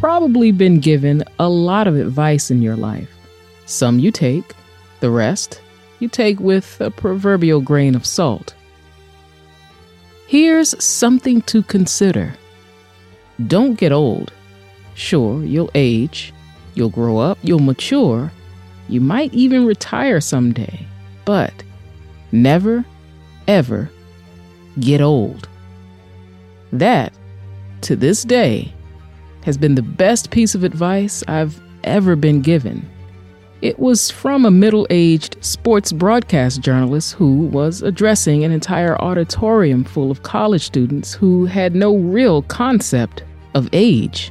probably been given a lot of advice in your life. Some you take, the rest you take with a proverbial grain of salt. Here's something to consider. Don't get old. Sure, you'll age, you'll grow up, you'll mature, you might even retire someday, but never, ever get old. That, to this day, has been the best piece of advice I've ever been given. It was from a middle-aged sports broadcast journalist who was addressing an entire auditorium full of college students who had no real concept of age.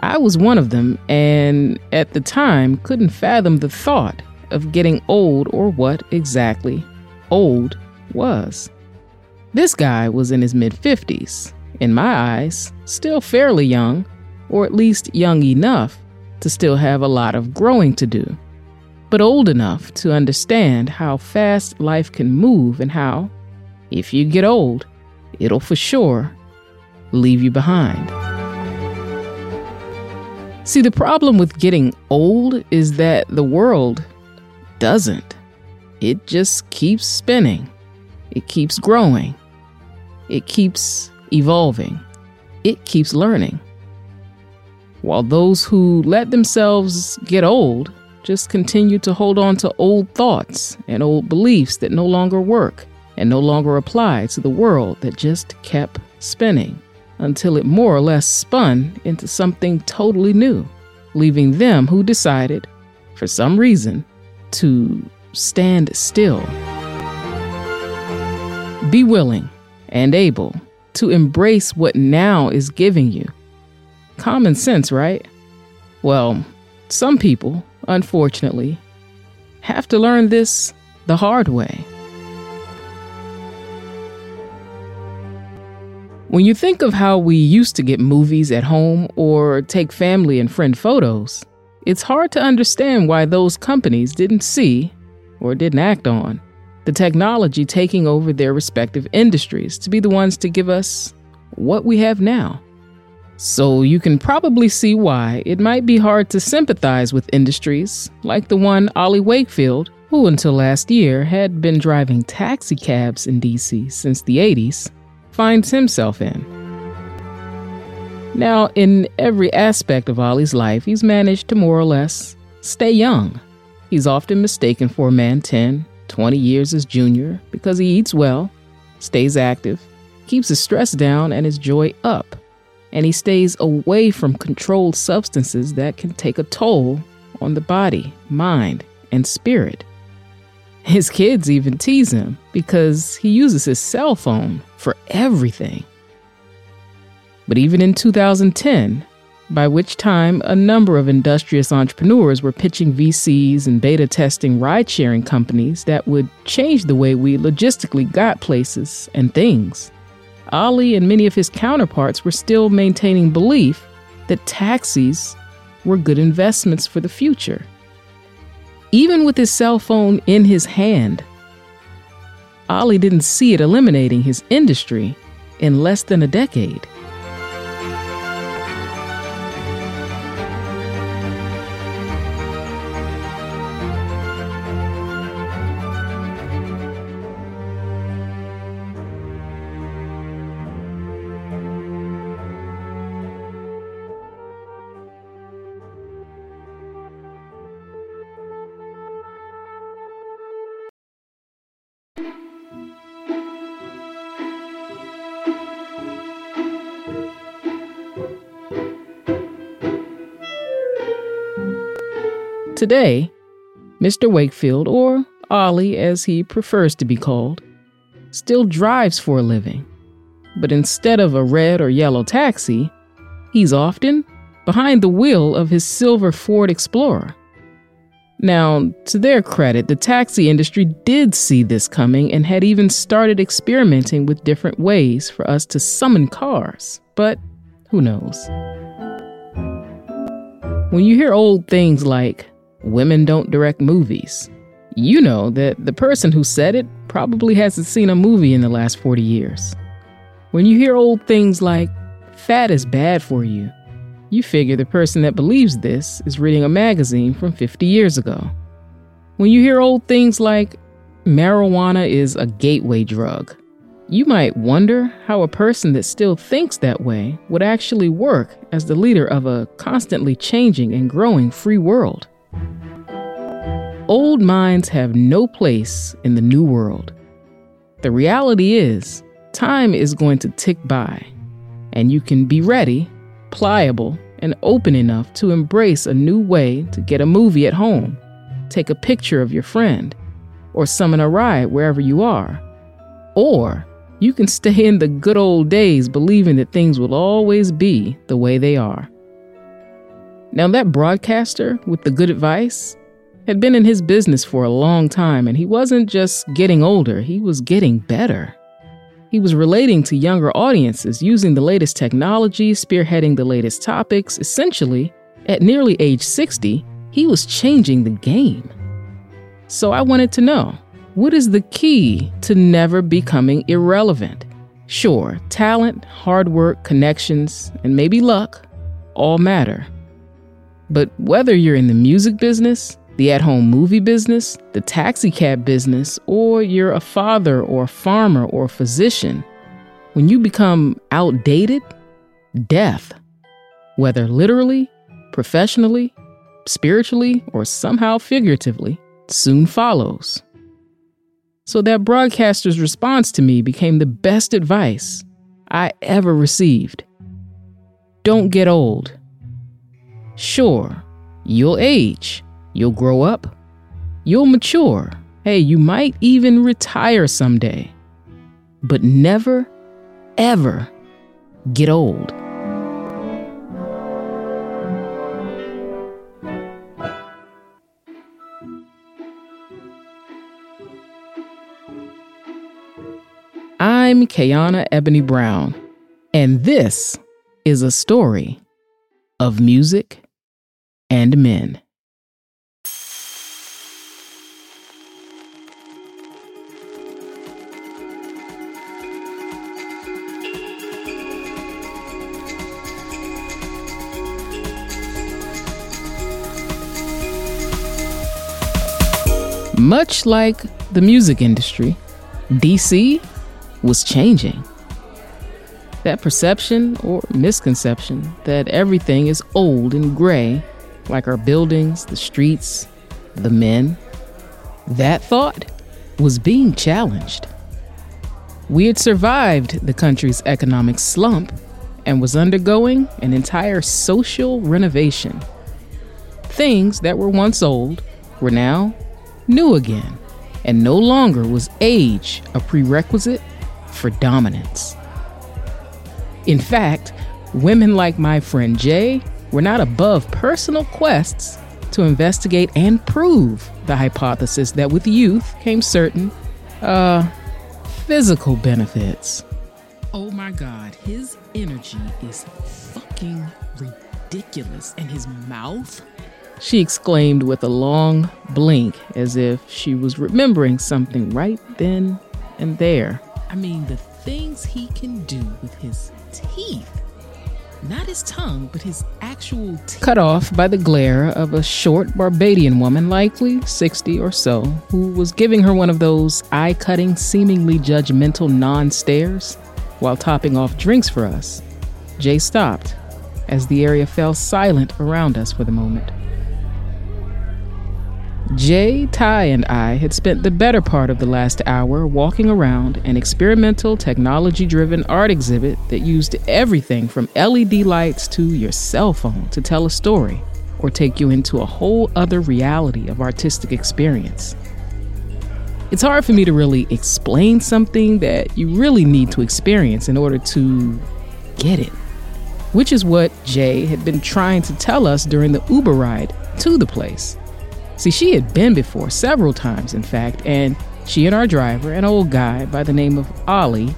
I was one of them, and at the time couldn't fathom the thought of getting old or what exactly old was. This guy was in his mid-50s, in my eyes, still fairly young, or at least young enough to still have a lot of growing to do, but old enough to understand how fast life can move and how, if you get old, it'll for sure leave you behind. See, the problem with getting old is that the world doesn't. It just keeps spinning. It keeps growing. It keeps evolving. It keeps learning. While those who let themselves get old just continue to hold on to old thoughts and old beliefs that no longer work and no longer apply to the world that just kept spinning until it more or less spun into something totally new, leaving them who decided, for some reason, to stand still. Be willing and able to embrace what now is giving you. Common sense, right? Well, some people, unfortunately, have to learn this the hard way. When you think of how we used to get movies at home or take family and friend photos, it's hard to understand why those companies didn't see or didn't act on the technology taking over their respective industries to be the ones to give us what we have now. So you can probably see why it might be hard to sympathize with industries like the one Ollie Wakefield, who until last year had been driving taxi cabs in DC since the 80s, finds himself in. Now, in every aspect of Ollie's life, he's managed to more or less stay young. He's often mistaken for a man 10, 20 years his junior because he eats well, stays active, keeps his stress down and his joy up. And he stays away from controlled substances that can take a toll on the body, mind, and spirit. His kids even tease him because he uses his cell phone for everything. But even in 2010, by which time a number of industrious entrepreneurs were pitching VCs and beta testing ride-sharing companies that would change the way we logistically got places and things, Ollie and many of his counterparts were still maintaining belief that taxis were good investments for the future, even with his cell phone in his hand. Ollie didn't see it eliminating his industry in less than a decade. Today, Mr. Wakefield, or Ollie as he prefers to be called, still drives for a living. But instead of a red or yellow taxi, he's often behind the wheel of his silver Ford Explorer. Now, to their credit, the taxi industry did see this coming and had even started experimenting with different ways for us to summon cars. But who knows? When you hear old things like, "Women don't direct movies," you know that the person who said it probably hasn't seen a movie in the last 40 years. When you hear old things like, "Fat is bad for you," You figure the person that believes this is reading a magazine from 50 years ago. When you hear old things like, marijuana is a gateway drug, you might wonder how a person that still thinks that way would actually work as the leader of a constantly changing and growing free world. Old minds have no place in the new world. The reality is, time is going to tick by, and you can be ready, pliable, and open enough to embrace a new way to get a movie at home, take a picture of your friend, or summon a ride wherever you are. Or you can stay in the good old days believing that things will always be the way they are. Now, that broadcaster with the good advice had been in his business for a long time, and he wasn't just getting older, he was getting better. He was relating to younger audiences, using the latest technology, spearheading the latest topics. Essentially, at nearly age 60, he was changing the game. So I wanted to know, what is the key to never becoming irrelevant? Sure, talent, hard work, connections, and maybe luck all matter. But whether you're in the music business, the at-home movie business, the taxi cab business, or you're a father or a farmer or a physician, when you become outdated, death, whether literally, professionally, spiritually, or somehow figuratively, soon follows. So that broadcaster's response to me became the best advice I ever received. Don't get old. Sure, you'll age. You'll grow up. You'll mature. Hey, you might even retire someday. But never, ever get old. I'm Kiana Ebony Brown, and this is a story of music and men. Much like the music industry, DC was changing. That perception or misconception that everything is old and gray, like our buildings, the streets, the men, that thought was being challenged. We had survived the country's economic slump and was undergoing an entire social renovation. Things that were once old were now new again, and no longer was age a prerequisite for dominance. In fact, women like my friend Jay were not above personal quests to investigate and prove the hypothesis that with youth came certain physical benefits. Oh my God, his energy is fucking ridiculous, and his mouth, she exclaimed with a long blink as if she was remembering something right then and there. I mean, the things he can do with his teeth. Not his tongue, but his actual teeth. Cut off by the glare of a short Barbadian woman, likely 60 or so, who was giving her one of those eye-cutting, seemingly judgmental non-stares while topping off drinks for us, Jay stopped as the area fell silent around us for the moment. Jay, Ty, and I had spent the better part of the last hour walking around an experimental, technology-driven art exhibit that used everything from LED lights to your cell phone to tell a story or take you into a whole other reality of artistic experience. It's hard for me to really explain something that you really need to experience in order to get it, which is what Jay had been trying to tell us during the Uber ride to the place. See, she had been before, several times in fact, and she and our driver, an old guy by the name of Ollie,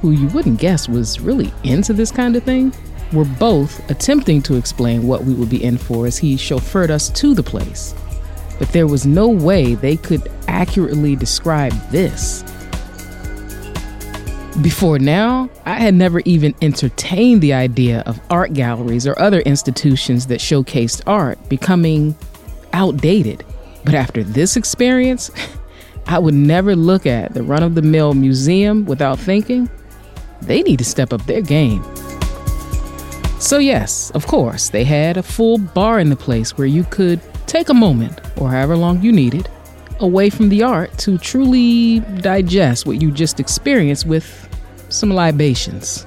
who you wouldn't guess was really into this kind of thing, were both attempting to explain what we would be in for as he chauffeured us to the place. But there was no way they could accurately describe this. Before now, I had never even entertained the idea of art galleries or other institutions that showcased art becoming outdated. But after this experience, I would never look at the run-of-the-mill museum without thinking, they need to step up their game. So yes, of course, they had a full bar in the place where you could take a moment, or however long you needed, away from the art to truly digest what you just experienced with some libations.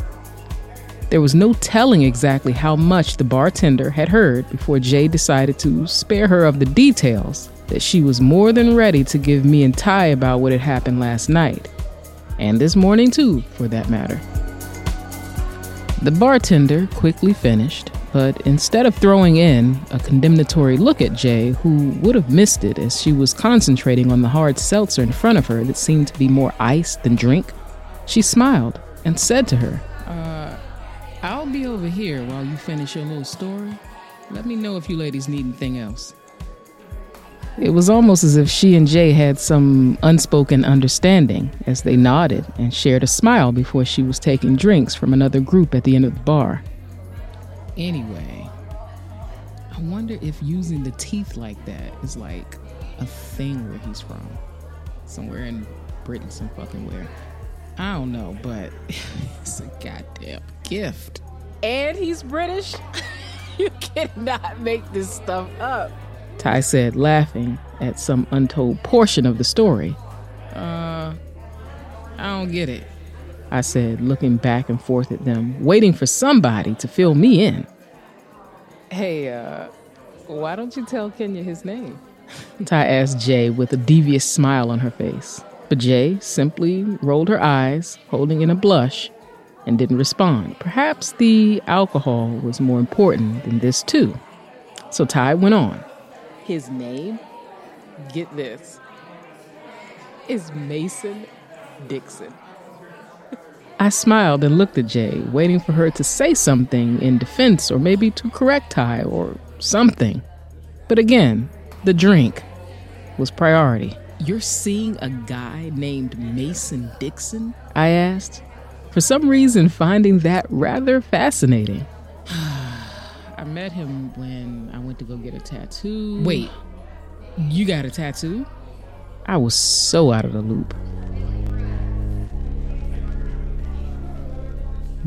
There was no telling exactly how much the bartender had heard before Jay decided to spare her of the details that she was more than ready to give me and Ty about what had happened last night. And this morning too, for that matter. The bartender quickly finished, but instead of throwing in a condemnatory look at Jay, who would have missed it as she was concentrating on the hard seltzer in front of her that seemed to be more ice than drink, she smiled and said to her, I'll be over here while you finish your little story. Let me know if you ladies need anything else." It was almost as if she and Jay had some unspoken understanding as they nodded and shared a smile before she was taking drinks from another group at the end of the bar. "Anyway, I wonder if using the teeth like that is like a thing where he's from. Somewhere in Britain, some fucking where. I don't know, but it's a goddamn gift. And he's British? You cannot make this stuff up," Ty said, laughing at some untold portion of the story. I don't get it," I said, looking back and forth at them, waiting for somebody to fill me in. "Hey, why don't you tell Kenya his name?" Ty asked Jay with a devious smile on her face. But Jay simply rolled her eyes, holding in a blush, and didn't respond. Perhaps the alcohol was more important than this too. So Ty went on. "His name, get this, is Mason Dixon." I smiled and looked at Jay, waiting for her to say something in defense or maybe to correct Ty or something. But again, the drink was priority. "You're seeing a guy named Mason Dixon?" I asked, for some reason finding that rather fascinating. "I met him when I went to go get a tattoo." "Wait, you got a tattoo?" I was so out of the loop.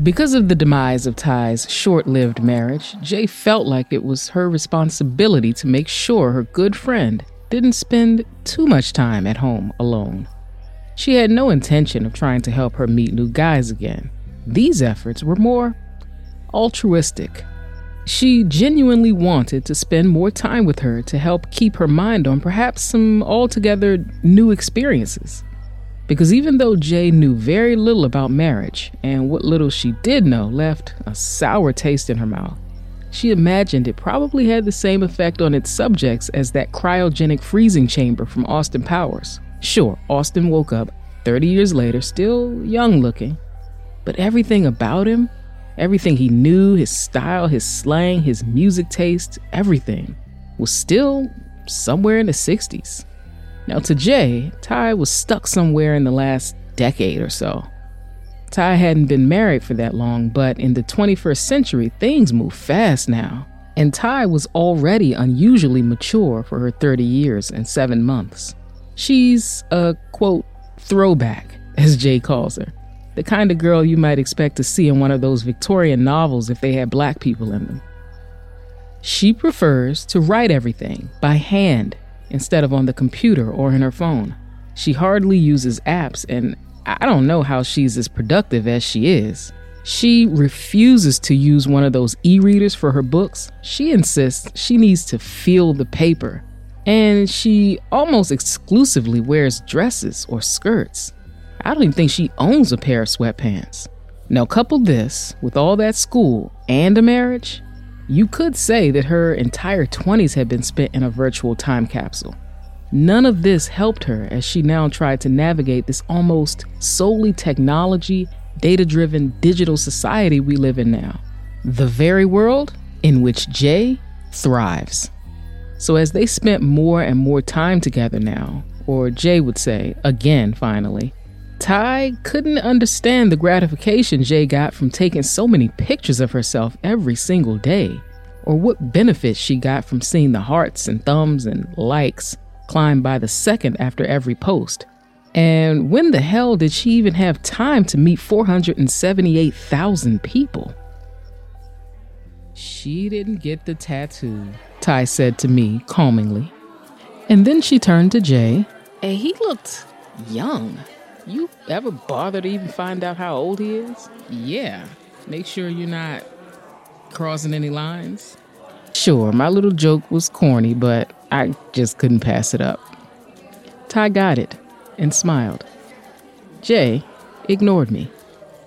Because of the demise of Ty's short-lived marriage, Jay felt like it was her responsibility to make sure her good friend didn't spend too much time at home alone. She had no intention of trying to help her meet new guys again. These efforts were more altruistic. She genuinely wanted to spend more time with her to help keep her mind on perhaps some altogether new experiences. Because even though Jay knew very little about marriage, and what little she did know left a sour taste in her mouth, she imagined it probably had the same effect on its subjects as that cryogenic freezing chamber from Austin Powers. Sure, Austin woke up 30 years later, still young looking, but everything about him, everything he knew, his style, his slang, his music taste, everything, was still somewhere in the 60s. Now to Jay, Ty was stuck somewhere in the last decade or so. Ty hadn't been married for that long, but in the 21st century, things move fast now. And Ty was already unusually mature for her 30 years and 7 months. She's a, quote, throwback, as Jay calls her. The kind of girl you might expect to see in one of those Victorian novels if they had black people in them. She prefers to write everything by hand instead of on the computer or in her phone. She hardly uses apps, and I don't know how she's as productive as she is. She refuses to use one of those e-readers for her books. She insists she needs to feel the paper, and she almost exclusively wears dresses or skirts. I don't even think she owns a pair of sweatpants. Now, couple this with all that school and a marriage, you could say that her entire 20s had been spent in a virtual time capsule. None of this helped her as she now tried to navigate this almost solely technology, data-driven digital society we live in now. The very world in which Jay thrives. So as they spent more and more time together now, or Jay would say, again, finally, Ty couldn't understand the gratification Jay got from taking so many pictures of herself every single day, or what benefit she got from seeing the hearts and thumbs and likes climb by the second after every post. And when the hell did she even have time to meet 478,000 people? She didn't get the tattoo, Ty said to me calmingly. And then she turned to Jay. And he looked young. You ever bother to even find out how old he is? Yeah. Make sure you're not crossing any lines. Sure, my little joke was corny, but I just couldn't pass it up. Ty got it and smiled. Jay ignored me.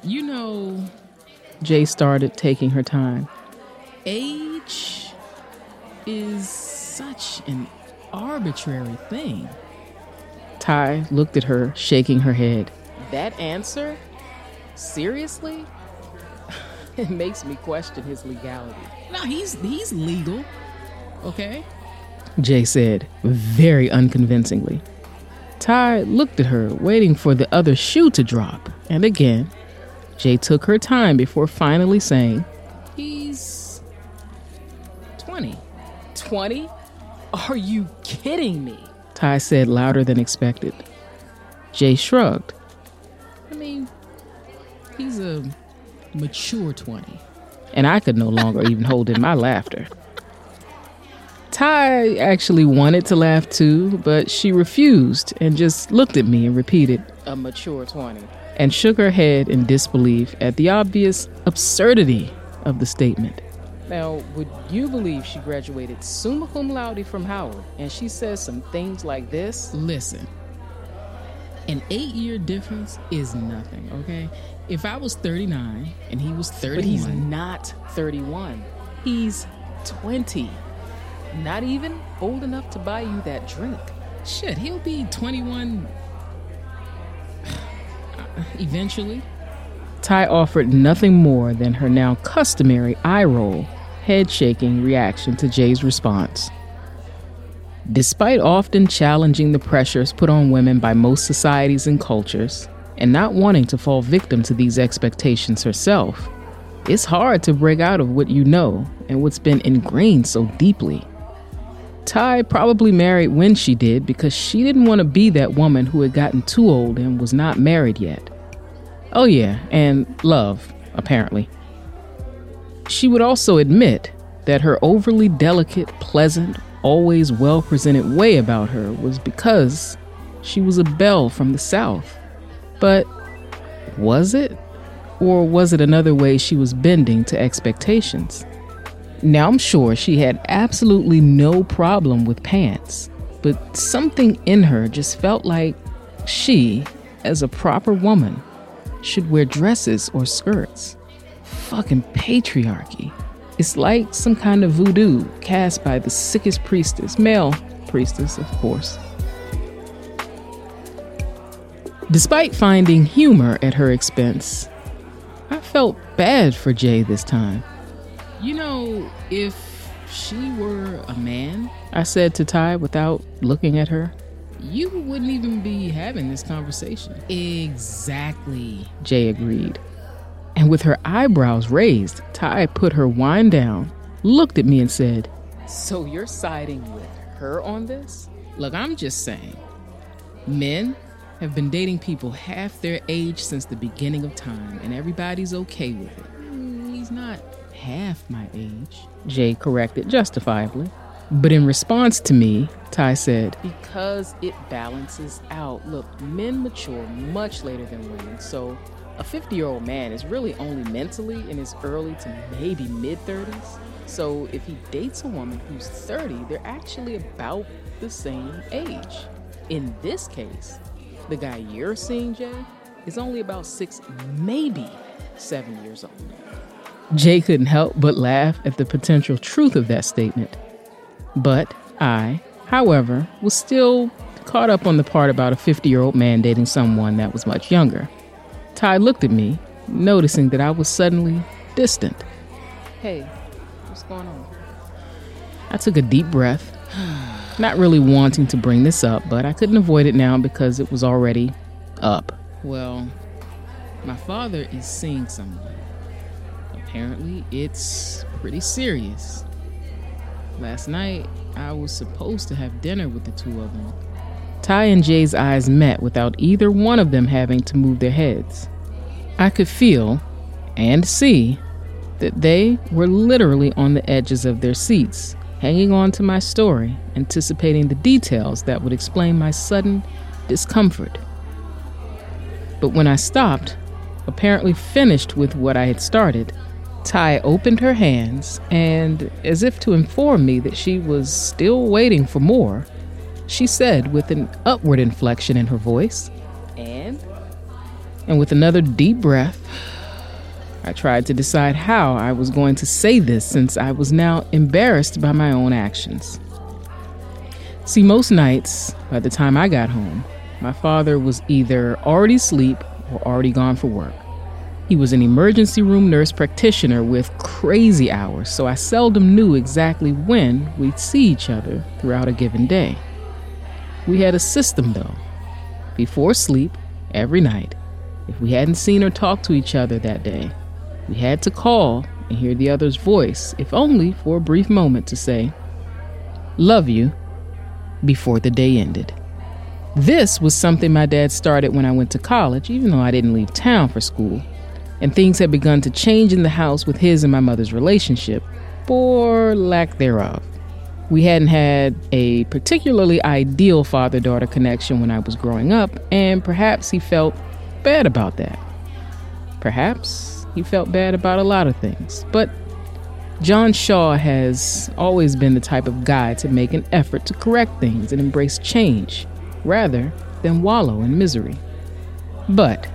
You know, Jay started taking her time. Age is such an arbitrary thing. Ty looked at her, shaking her head. That answer? Seriously? It makes me question his legality. No, he's legal, okay? Jay said, very unconvincingly. Ty looked at her, waiting for the other shoe to drop. And again, Jay took her time before finally saying, He's 20. 20? Are you kidding me? Ty said louder than expected. Jay shrugged. I mean, he's a mature 20. And I could no longer even hold in my laughter. Ty actually wanted to laugh too, but she refused and just looked at me and repeated, a mature 20, and shook her head in disbelief at the obvious absurdity of the statement. Now, would you believe she graduated summa cum laude from Howard and she says some things like this? Listen, an 8-year difference is nothing, okay? If I was 39 and he was 31... But he's not 31. He's 20. Not even old enough to buy you that drink. Shit, he'll be 21... eventually. Ty offered nothing more than her now customary eye roll, head-shaking reaction to Jay's response. Despite often challenging the pressures put on women by most societies and cultures, and not wanting to fall victim to these expectations herself, it's hard to break out of what you know and what's been ingrained so deeply. Ty probably married when she did because she didn't want to be that woman who had gotten too old and was not married yet. Oh yeah, and love, apparently. She would also admit that her overly delicate, pleasant, always well-presented way about her was because she was a belle from the South. But was it? Or was it another way she was bending to expectations? Now, I'm sure she had absolutely no problem with pants, but something in her just felt like she, as a proper woman, should wear dresses or skirts. Fucking patriarchy. It's like some kind of voodoo cast by the sickest priestess, male priestess, of course. Despite finding humor at her expense, I felt bad for Jay this time. You know, if she were a man, I said to Ty without looking at her, you wouldn't even be having this conversation. Exactly, Jay agreed. And with her eyebrows raised, Ty put her wine down, looked at me and said, So you're siding with her on this? Look, I'm just saying, men have been dating people half their age since the beginning of time, and everybody's okay with it. He's not half my age, Jay corrected justifiably. But in response to me, Ty said, Because it balances out. Look, men mature much later than women, so a 50-year-old man is really only mentally in his early to maybe mid-30s. So if he dates a woman who's 30, they're actually about the same age. In this case, the guy you're seeing, Jay, is only about 6, maybe 7 years old. Jay couldn't help but laugh at the potential truth of that statement. But I, however, was still caught up on the part about a 50-year-old man dating someone that was much younger. Ty looked at me, noticing that I was suddenly distant. Hey, what's going on? I took a deep breath, not really wanting to bring this up, but I couldn't avoid it now because it was already up. Well, my father is seeing someone. Apparently, it's pretty serious. Last night, I was supposed to have dinner with the two of them. Ty and Jay's eyes met without either one of them having to move their heads. I could feel and see that they were literally on the edges of their seats, hanging on to my story, anticipating the details that would explain my sudden discomfort. But when I stopped, apparently finished with what I had started, Ty opened her hands and, as if to inform me that she was still waiting for more, she said with an upward inflection in her voice, and with another deep breath, I tried to decide how I was going to say this since I was now embarrassed by my own actions. See, most nights, by the time I got home, my father was either already asleep or already gone for work. He was an emergency room nurse practitioner with crazy hours, so I seldom knew exactly when we'd see each other throughout a given day. We had a system, though. Before sleep, every night, if we hadn't seen or talked to each other that day, we had to call and hear the other's voice, if only for a brief moment, to say, "Love you," before the day ended. This was something my dad started when I went to college, even though I didn't leave town for school, and things had begun to change in the house with his and my mother's relationship, or lack thereof. We hadn't had a particularly ideal father-daughter connection when I was growing up, and perhaps he felt bad about that. Perhaps he felt bad about a lot of things, but John Shaw has always been the type of guy to make an effort to correct things and embrace change, rather than wallow in misery. But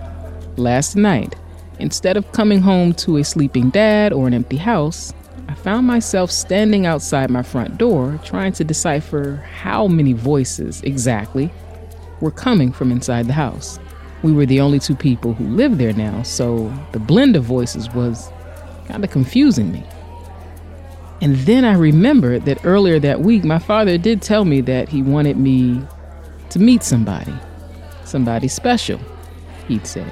last night, instead of coming home to a sleeping dad or an empty house, I found myself standing outside my front door trying to decipher how many voices exactly were coming from inside the house. We were the only two people who lived there now, so the blend of voices was kind of confusing me. And then I remembered that earlier that week, my father did tell me that he wanted me to meet somebody special, he'd said.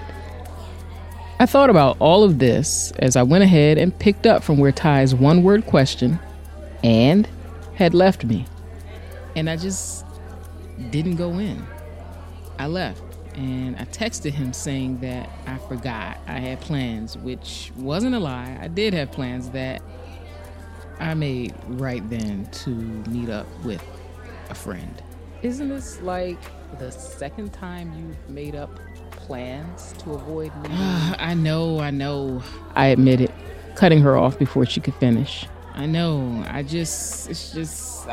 I thought about all of this as I went ahead and picked up from where Ty's one-word question, "and," had left me. And I just didn't go in. I left, and I texted him saying that I forgot I had plans, which wasn't a lie. I did have plans that I made right then to meet up with a friend. Isn't this like the second time you've made up plans to avoid me? I know. I admitted, cutting her off before she could finish. I know. It's just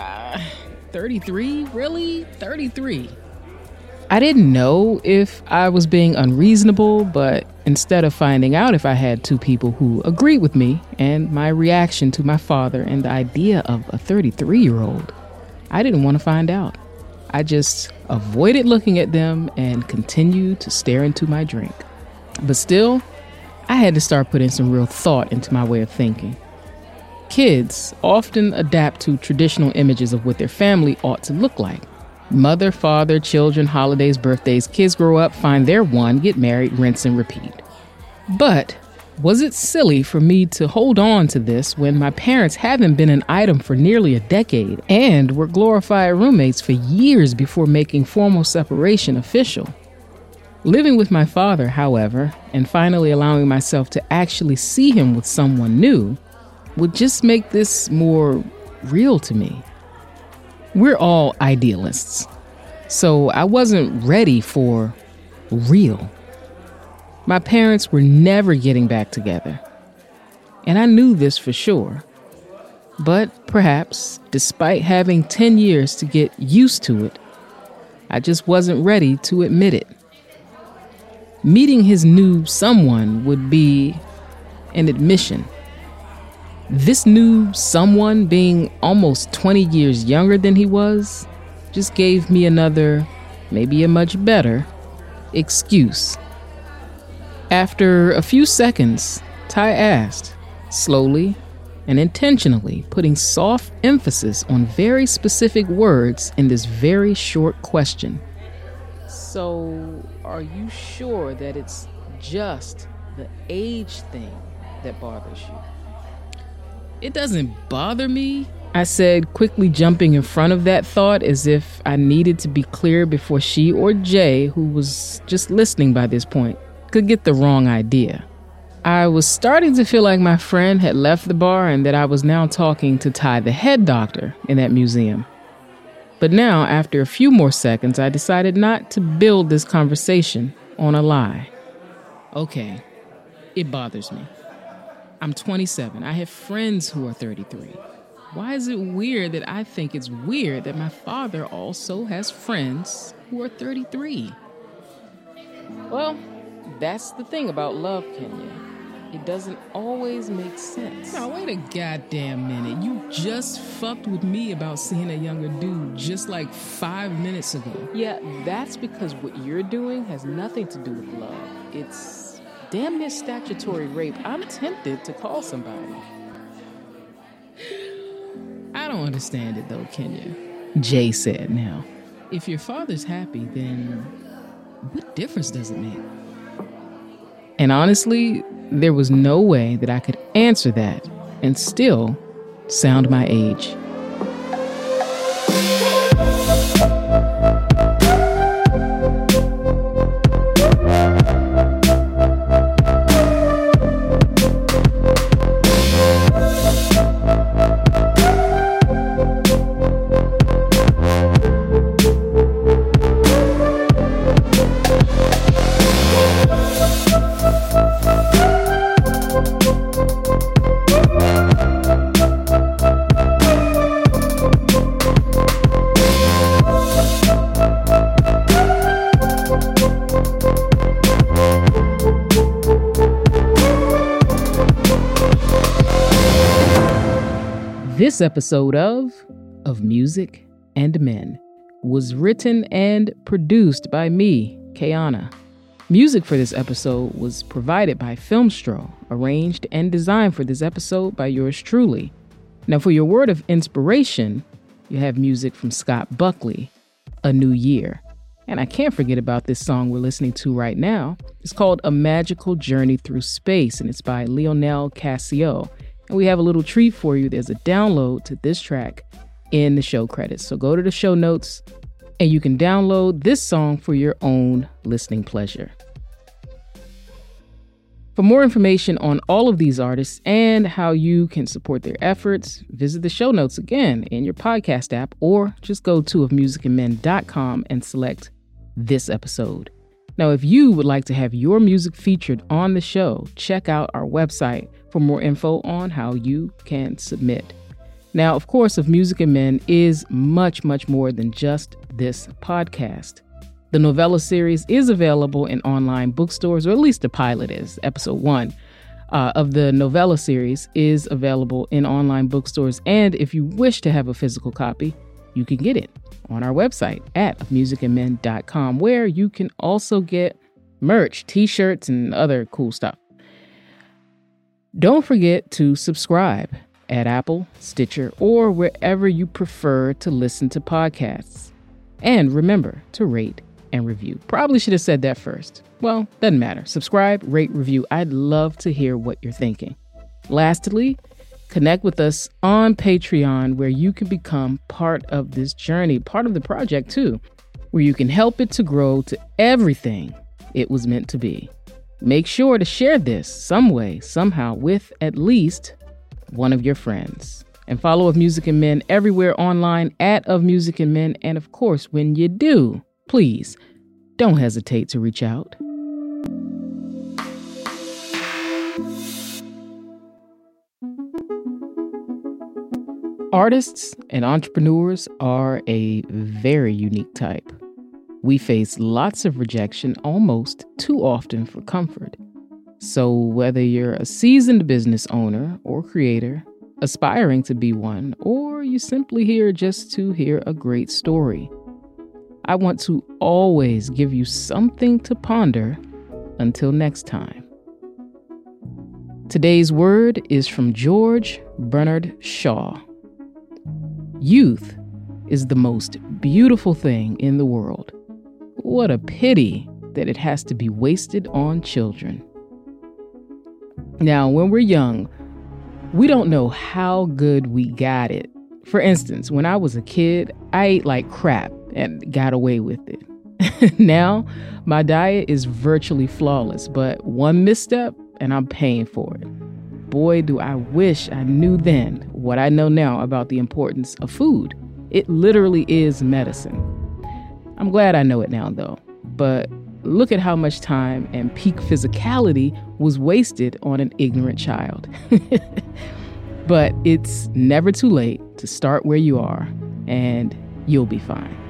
33? Really? 33? I didn't know if I was being unreasonable, but instead of finding out if I had two people who agreed with me and my reaction to my father and the idea of a 33-year-old, I didn't want to find out. I just avoided looking at them and continued to stare into my drink. But still, I had to start putting some real thought into my way of thinking. Kids often adapt to traditional images of what their family ought to look like. Mother, father, children, holidays, birthdays, kids grow up, find their one, get married, rinse and repeat. But was it silly for me to hold on to this when my parents haven't been an item for nearly a decade and were glorified roommates for years before making formal separation official? Living with my father, however, and finally allowing myself to actually see him with someone new would just make this more real to me. We're all idealists, so I wasn't ready for real. My parents were never getting back together, and I knew this for sure. But perhaps, despite having 10 years to get used to it, I just wasn't ready to admit it. Meeting his new someone would be an admission. This new someone being almost 20 years younger than he was just gave me another, maybe a much better, excuse. After a few seconds, Ty asked, slowly and intentionally putting soft emphasis on very specific words in this very short question. So are you sure that it's just the age thing that bothers you? It doesn't bother me, I said, quickly jumping in front of that thought as if I needed to be clear before she or Jay, who was just listening by this point, could get the wrong idea. I was starting to feel like my friend had left the bar and that I was now talking to Ty, the head doctor in that museum. But now, after a few more seconds, I decided not to build this conversation on a lie. Okay, it bothers me. I'm 27. I have friends who are 33. Why is it weird that I think it's weird that my father also has friends who are 33? Well, that's the thing about love, Kenya. It doesn't always make sense. Now, wait a goddamn minute. You just fucked with me about seeing a younger dude just like 5 minutes ago. Yeah, that's because what you're doing has nothing to do with love. It's damn near statutory rape. I'm tempted to call somebody. I don't understand it though, Kenya. Jay said now. If your father's happy, then what difference does it make? And honestly, there was no way that I could answer that and still sound my age. This episode of Music and Men was written and produced by me, Kiana. Music for this episode was provided by Filmstro, arranged and designed for this episode by yours truly. Now for your word of inspiration, you have music from Scott Buckley, A New Year. And I can't forget about this song we're listening to right now. It's called A Magical Journey Through Space, and it's by Lionel Cassio. And we have a little treat for you. There's a download to this track in the show credits. So go to the show notes and you can download this song for your own listening pleasure. For more information on all of these artists and how you can support their efforts, visit the show notes again in your podcast app, or just go to ofmusicandmen.com and select this episode. Now, if you would like to have your music featured on the show, check out our website for more info on how you can submit. Now, of course, Of Music and Men is much, much more than just this podcast. The novella series is available in online bookstores, or at least the pilot is. Episode 1 of the novella series is available in online bookstores. And if you wish to have a physical copy, you can get it on our website at ofmusicandmen.com, where you can also get merch, t-shirts, and other cool stuff. Don't forget to subscribe at Apple, Stitcher, or wherever you prefer to listen to podcasts. And remember to rate and review. Probably should have said that first. Well, doesn't matter. Subscribe, rate, review. I'd love to hear what you're thinking. Lastly, connect with us on Patreon, where you can become part of this journey, part of the project too, where you can help it to grow to everything it was meant to be. Make sure to share this some way, somehow, with at least one of your friends. And follow Of Music and Men everywhere online at Of Music and Men. And of course, when you do, please don't hesitate to reach out. Artists and entrepreneurs are a very unique type. We face lots of rejection almost too often for comfort. So whether you're a seasoned business owner or creator, aspiring to be one, or you're simply here just to hear a great story, I want to always give you something to ponder until next time. Today's word is from George Bernard Shaw. Youth is the most beautiful thing in the world. What a pity that it has to be wasted on children. Now, when we're young, we don't know how good we got it. For instance, when I was a kid, I ate like crap and got away with it. Now, my diet is virtually flawless, but one misstep and I'm paying for it. Boy, do I wish I knew then what I know now about the importance of food. It literally is medicine. I'm glad I know it now, though. But look at how much time and peak physicality was wasted on an ignorant child. But it's never too late to start where you are, and you'll be fine.